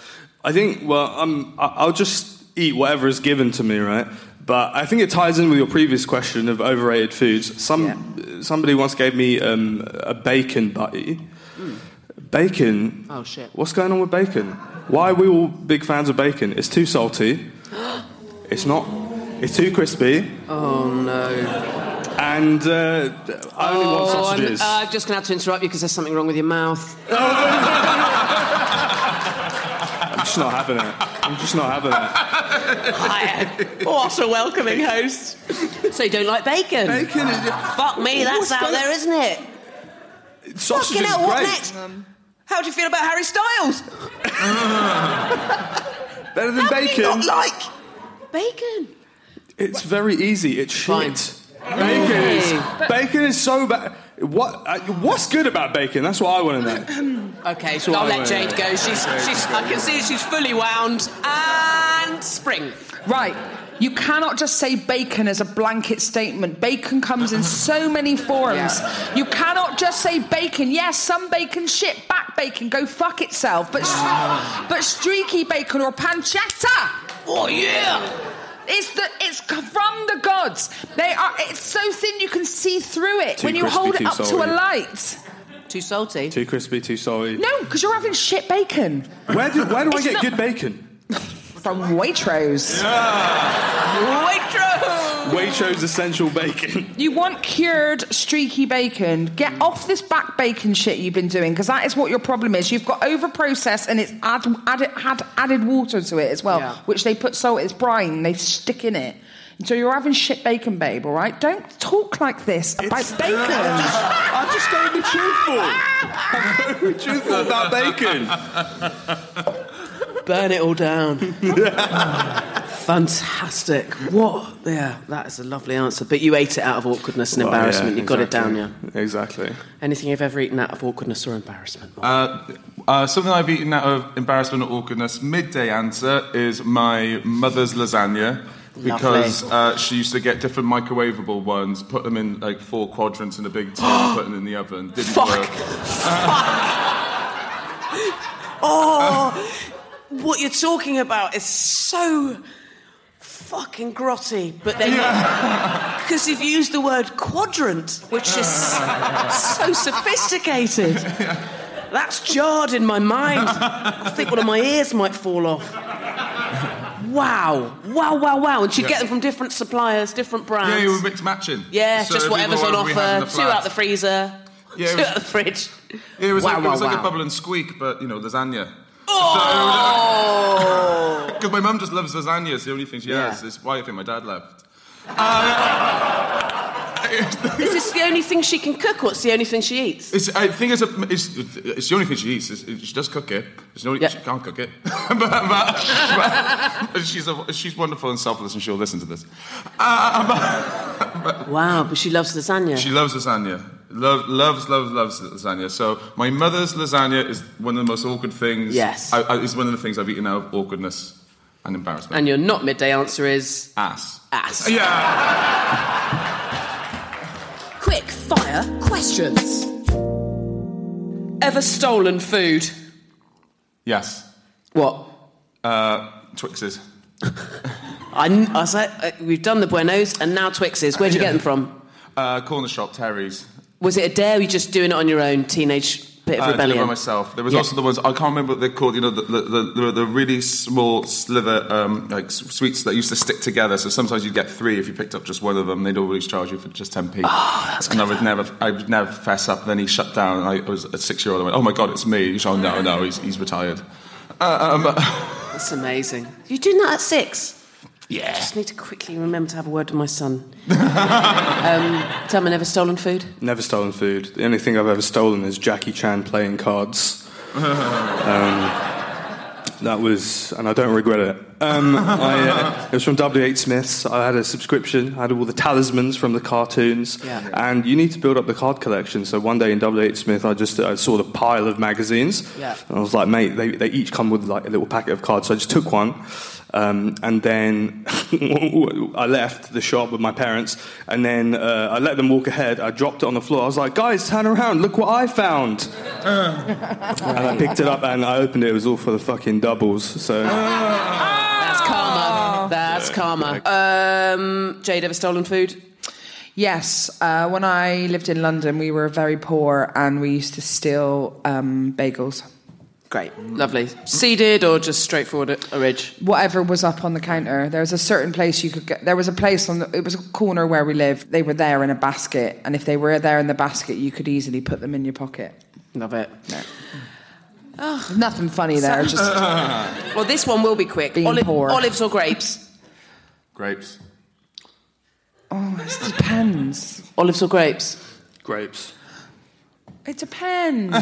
I think, I'll just eat whatever is given to me, right? But I think it ties in with your previous question of overrated foods. Somebody once gave me a bacon butty. Mm. Bacon? Oh, shit. What's going on with bacon? Why are we all big fans of bacon? It's too salty. It's not. It's too crispy. Oh, no. And I only want sausages. I'm just going to have to interrupt you because there's something wrong with your mouth. I'm just not having it. Hiya. What a welcoming host. So you don't like bacon? Bacon is... Fuck me, that's out there, isn't it? Sausage fucking hell, what next? How do you feel about Harry Styles? Better than bacon. How do you not like bacon? It's very easy. It's shit. Right. Bacon is so bad. What's good about bacon? That's what I want to know. Okay, so I'll let Jayde go. I can see she's fully wound. And spring. Right. You cannot just say bacon as a blanket statement. Bacon comes in so many forms. Yeah. You cannot just say bacon. Yes, some bacon shit, back bacon, go fuck itself. But streaky bacon or pancetta. Oh yeah. It's from the gods. It's so thin you can see through it when you hold it up to a light. Too salty. Too crispy. Too salty. No, because you're having shit bacon. Where do I get good bacon? From Waitrose. Yeah. Waitrose essential bacon. You want cured, streaky bacon. Get off this back bacon shit you've been doing, because that is what your problem is. You've got over-processed and it's added water to it as well, which they put salt, it's brine, they stick in it. And so you're having shit bacon, babe, all right? Don't talk like this about bacon. I'm just going to be truthful. I'm going to be truthful about bacon. Burn it all down. Fantastic. What? Yeah, that is a lovely answer. But you ate it out of awkwardness and embarrassment. You got it down, yeah. Exactly. Anything you've ever eaten out of awkwardness or embarrassment? Something I've eaten out of embarrassment or awkwardness, midday answer, is my mother's lasagna. Because she used to get different microwavable ones, put them in like 4 quadrants in a big tin, put them in the oven. Didn't work. Oh... What you're talking about is so fucking grotty, but then because you've used the word quadrant, which is so sophisticated, that's jarred in my mind. I think one of my ears might fall off. Wow. And you get them from different suppliers, different brands. Yeah, you were mixed matching. Yeah, so just whatever's on offer, 2 out the freezer, 2 out the fridge. Yeah, it was like a bubble and squeak, but, you know, lasagna. Because my mum just loves lasagna. It's the only thing she has. It's why I think my dad left. Is this the only thing she can cook, or it's the only thing she eats? I think it's the only thing she eats. She does cook it. She can't cook it. but she's wonderful and selfless, and she'll listen to this. But she loves lasagna. She loves lasagna. Loves lasagna. So my mother's lasagna is one of the most awkward things. Yes. It's one of the things I've eaten out of awkwardness and embarrassment. And your not midday answer is... Ass. Yeah. Quick fire questions. Ever stolen food? Yes. What? Twixes. I said, we've done the Buenos and now Twixes. Where'd you get them from? Corner shop, Terry's. Was it a dare? Were you just doing it on your own, teenage bit of rebellion? I did it by myself. There was also the ones, I can't remember what they're called, you know, the really small sliver, like sweets that used to stick together. So sometimes you'd get 3 if you picked up just one of them. They'd always charge you for just 10p. Oh, that's good. And I would never fess up. Then he shut down. And I was a 6-year-old. I went, oh my God, it's me. He's like, no, he's retired. That's amazing. You're doing that at 6? Yeah. I just need to quickly remember to have a word with my son. Tell me, never stolen food? Never stolen food. The only thing I've ever stolen is Jackie Chan playing cards. That was... And I don't regret it. It was from WH Smith's. I had a subscription. I had all the talismans from the cartoons. Yeah. And you need to build up the card collection. So one day in WH Smith, I saw the pile of magazines. Yeah. And I was like, mate, they each come with like a little packet of cards. So I just took one. And then I left the shop with my parents, and then I let them walk ahead. I dropped it on the floor. I was like, guys, turn around, look what I found. And I picked it up and I opened it. It was all for the fucking doubles. So that's karma. That's karma. Jayde, ever stolen food? Yes. When I lived in London, we were very poor and we used to steal bagels. Great. Lovely. Seeded or just straightforward at a ridge? Whatever was up on the counter. There was a certain place you could get... There was a place on... It was a corner where we lived. They were there in a basket. And if they were there in the basket, you could easily put them in your pocket. Love it. No. Oh, nothing funny there. Just... Well, this one will be quick. Being poor. Olives or grapes? Grapes. Oh, it depends. Olives or grapes? Grapes. It depends.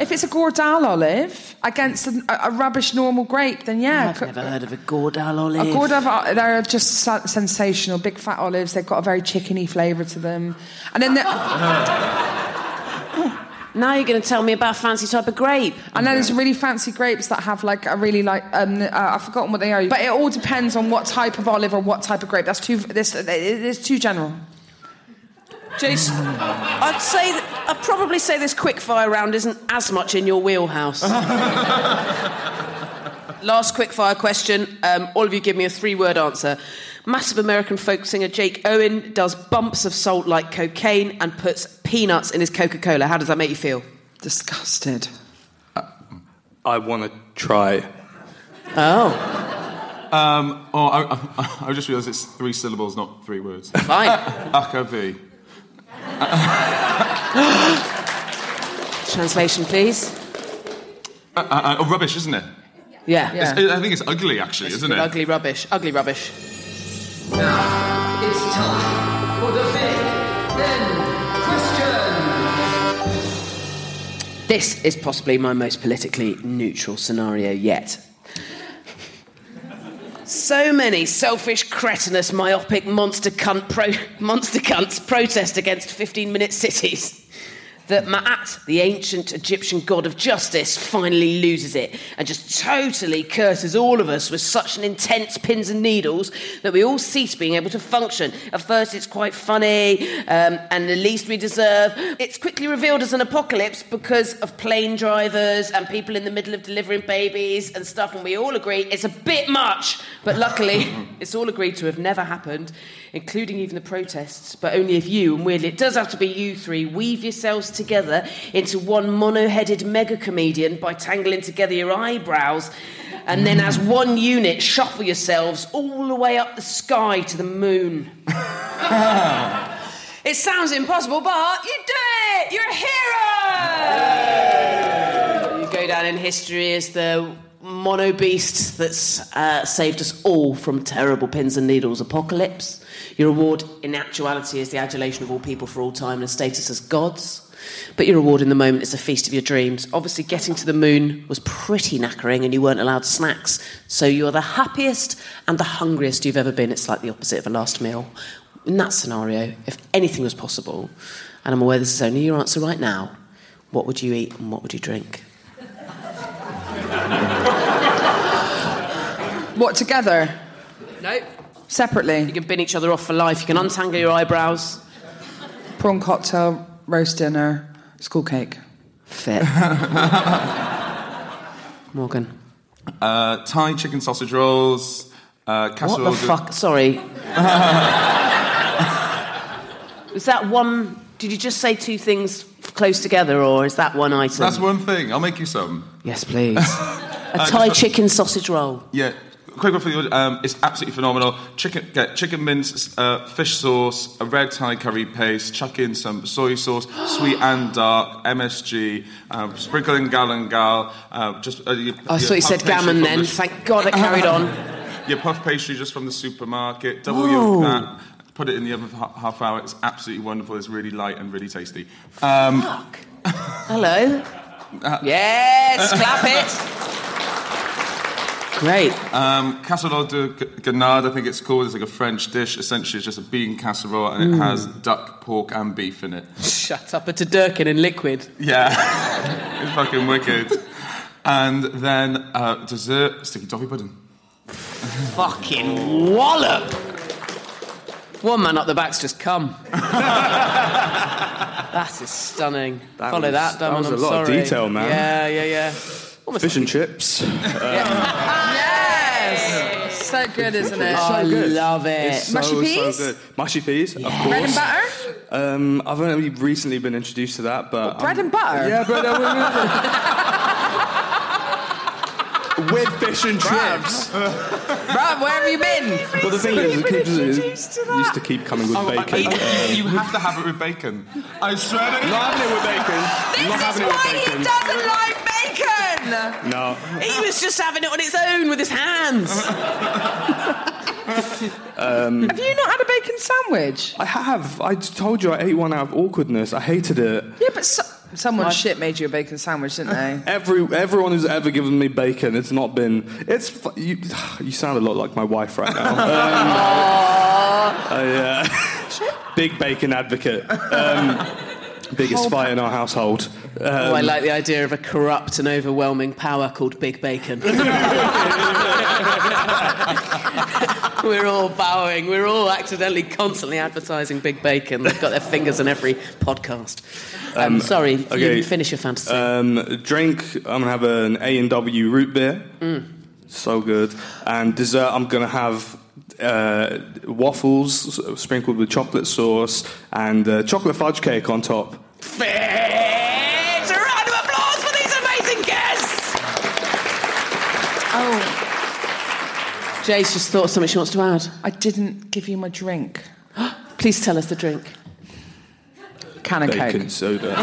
If it's a Gordal olive against a rubbish normal grape, then yeah. I've never heard of a Gordal olive. A Gordal, they're just sensational, big fat olives. They've got a very chickeny flavour to them. And then now you're going to tell me about a fancy type of grape. And then there's really fancy grapes that have like a really like I've forgotten what they are. But it all depends on what type of olive or what type of grape. That's too. It's too general. Jason, I'd probably say this quickfire round isn't as much in your wheelhouse. Last quickfire question. All of you give me a 3-word answer. Massive American folk singer Jake Owen does bumps of salt like cocaine and puts peanuts in his Coca-Cola. How does that make you feel? Disgusted. I want to try. Oh. I just realised it's 3 syllables, not 3 words. Fine. Akavi. Translation, please. Rubbish, isn't it? Yeah. I think it's ugly, actually, isn't it? Ugly rubbish. Ugly rubbish. Now it's time for the big then question. This is possibly my most politically neutral scenario yet. So many selfish, cretinous, myopic monster cunts protest against 15-minute cities that Ma'at, the ancient Egyptian god of justice, finally loses it and just totally curses all of us with such an intense pins and needles that we all cease being able to function. At first it's quite funny and the least we deserve. It's quickly revealed as an apocalypse because of plane drivers and people in the middle of delivering babies and stuff, and we all agree it's a bit much. But luckily, it's all agreed to have never happened, including even the protests, but only if you, and weirdly it does have to be you three, weave yourselves together into one mono-headed mega-comedian by tangling together your eyebrows, and then as one unit shuffle yourselves all the way up the sky to the moon. It sounds impossible, but you do it! You're a hero! You go down in history as the mono beast that's saved us all from terrible pins and needles apocalypse. Your award in actuality is the adulation of all people for all time and a status as gods. But your reward in the moment is the feast of your dreams. Obviously, getting to the moon was pretty knackering and you weren't allowed snacks. So you're the happiest and the hungriest you've ever been. It's like the opposite of a last meal. In that scenario, if anything was possible, and I'm aware this is only your answer right now, what would you eat and what would you drink? What, together? Nope. Separately? You can bin each other off for life. You can untangle your eyebrows. Prawn cocktail... roast dinner, school cake. Fit. Morgan. Thai chicken sausage rolls, casserole... What the fuck? Sorry. Is that one... Did you just say 2 things close together, or is that one item? That's one thing. I'll make you some. Yes, please. A Thai chicken sausage roll. Yeah. Quick one for you. It's absolutely phenomenal. Get chicken mince, fish sauce, a red Thai curry paste, chuck in some soy sauce, sweet and dark, MSG, sprinkle in gal and gal. I thought you said gammon then. Thank God it carried on. Your puff pastry just from the supermarket. Double yolk that. Put it in the oven for half hour. It's absolutely wonderful. It's really light and really tasty. Fuck. Hello. Yes, clap it. Great. Casserole de Grenade, I think it's called. It's like a French dish. Essentially, it's just a bean casserole, and it has duck, pork, and beef in it. Shut up. It's a durkin in liquid. Yeah. It's fucking wicked. And then dessert, sticky toffee pudding. Fucking wallop. One man up the back's just come. That is stunning. Follow that, Daman. That was a lot of detail, man. Yeah. Almost fish and chips. Yes! So good, isn't it? I love it. Mushy peas? So good. Mushy peas, of course. Bread and butter? I've only recently been introduced to that, but... bread and butter? Yeah, bread and butter. With fish and chips. Rob, where have you been? Well, the thing is, it used to keep coming with bacon. You have to have it with bacon. I swear to you. Not having it with bacon. This is why he doesn't like bacon. No. He was just having it on its own with his hands. Have you not had a bacon sandwich? I have. I told you I ate one out of awkwardness. I hated it. Yeah, but someone made you a bacon sandwich, didn't they? Everyone who's ever given me bacon, it's not been... You sound a lot like my wife right now. Big bacon advocate. Biggest fight in our household. I like the idea of a corrupt and overwhelming power called Big Bacon. We're all bowing. We're all accidentally constantly advertising Big Bacon. They've got their fingers in every podcast. Sorry, you finish your fantasy. Drink, I'm going to have an A&W root beer. Mm. So good. And dessert, I'm going to have... waffles sprinkled with chocolate sauce and chocolate fudge cake on top. It's a round of applause for these amazing guests. Oh, Jay's just thought of something she wants to add. I didn't give you my drink. Please tell us the drink. Can of Coke. Bacon soda.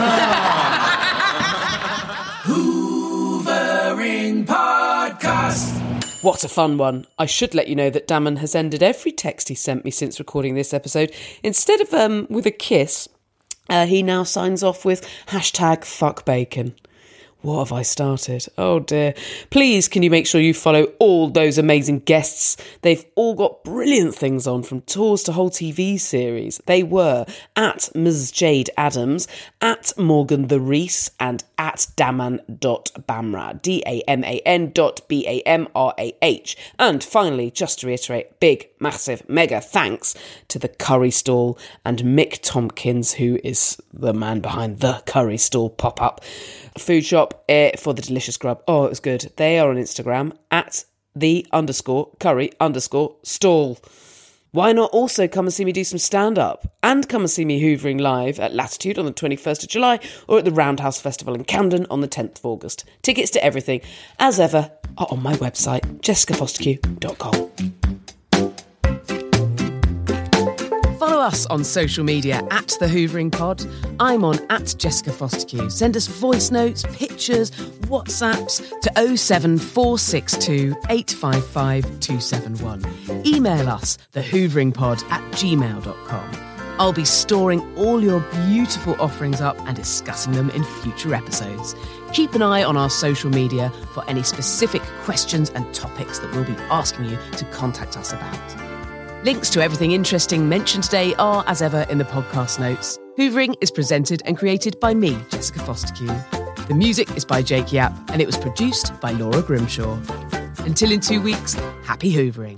Hoovering podcast. What a fun one. I should let you know that Daman has ended every text he sent me since recording this episode. Instead of with a kiss, he now signs off with #fuckbacon. What have I started? Oh, dear. Please, can you make sure you follow all those amazing guests? They've all got brilliant things on, from tours to whole TV series. They were at Ms. Jayde Adams, at Morgan Rees, and at Daman.Bamrah. DAMAN.BAMRAH. And finally, just to reiterate, big, massive, mega thanks to the Curry Stall and Mick Tompkins, who is the man behind the Curry Stall pop-up food shop for the delicious grub. Oh, it was good. They are on Instagram at @_curry_stall. Why not also come and see me do some stand-up, and come and see me hoovering live at Latitude on the 21st of July, or at the Roundhouse Festival in Camden on the 10th of August. Tickets to everything, as ever, are on my website, jessicafosterq.com. Follow us on social media at The Hoovering Pod. I'm on at Jessica Fosterq. Send us voice notes, pictures, WhatsApps to 07462 855 271. Email us thehoveringpod@gmail.com. I'll be storing all your beautiful offerings up and discussing them in future episodes. Keep an eye on our social media for any specific questions and topics that we'll be asking you to contact us about. Links to everything interesting mentioned today are, as ever, in the podcast notes. Hoovering is presented and created by me, Jessica Fosterq. The music is by Jake Yap, and it was produced by Laura Grimshaw. Until in 2 weeks, happy hoovering.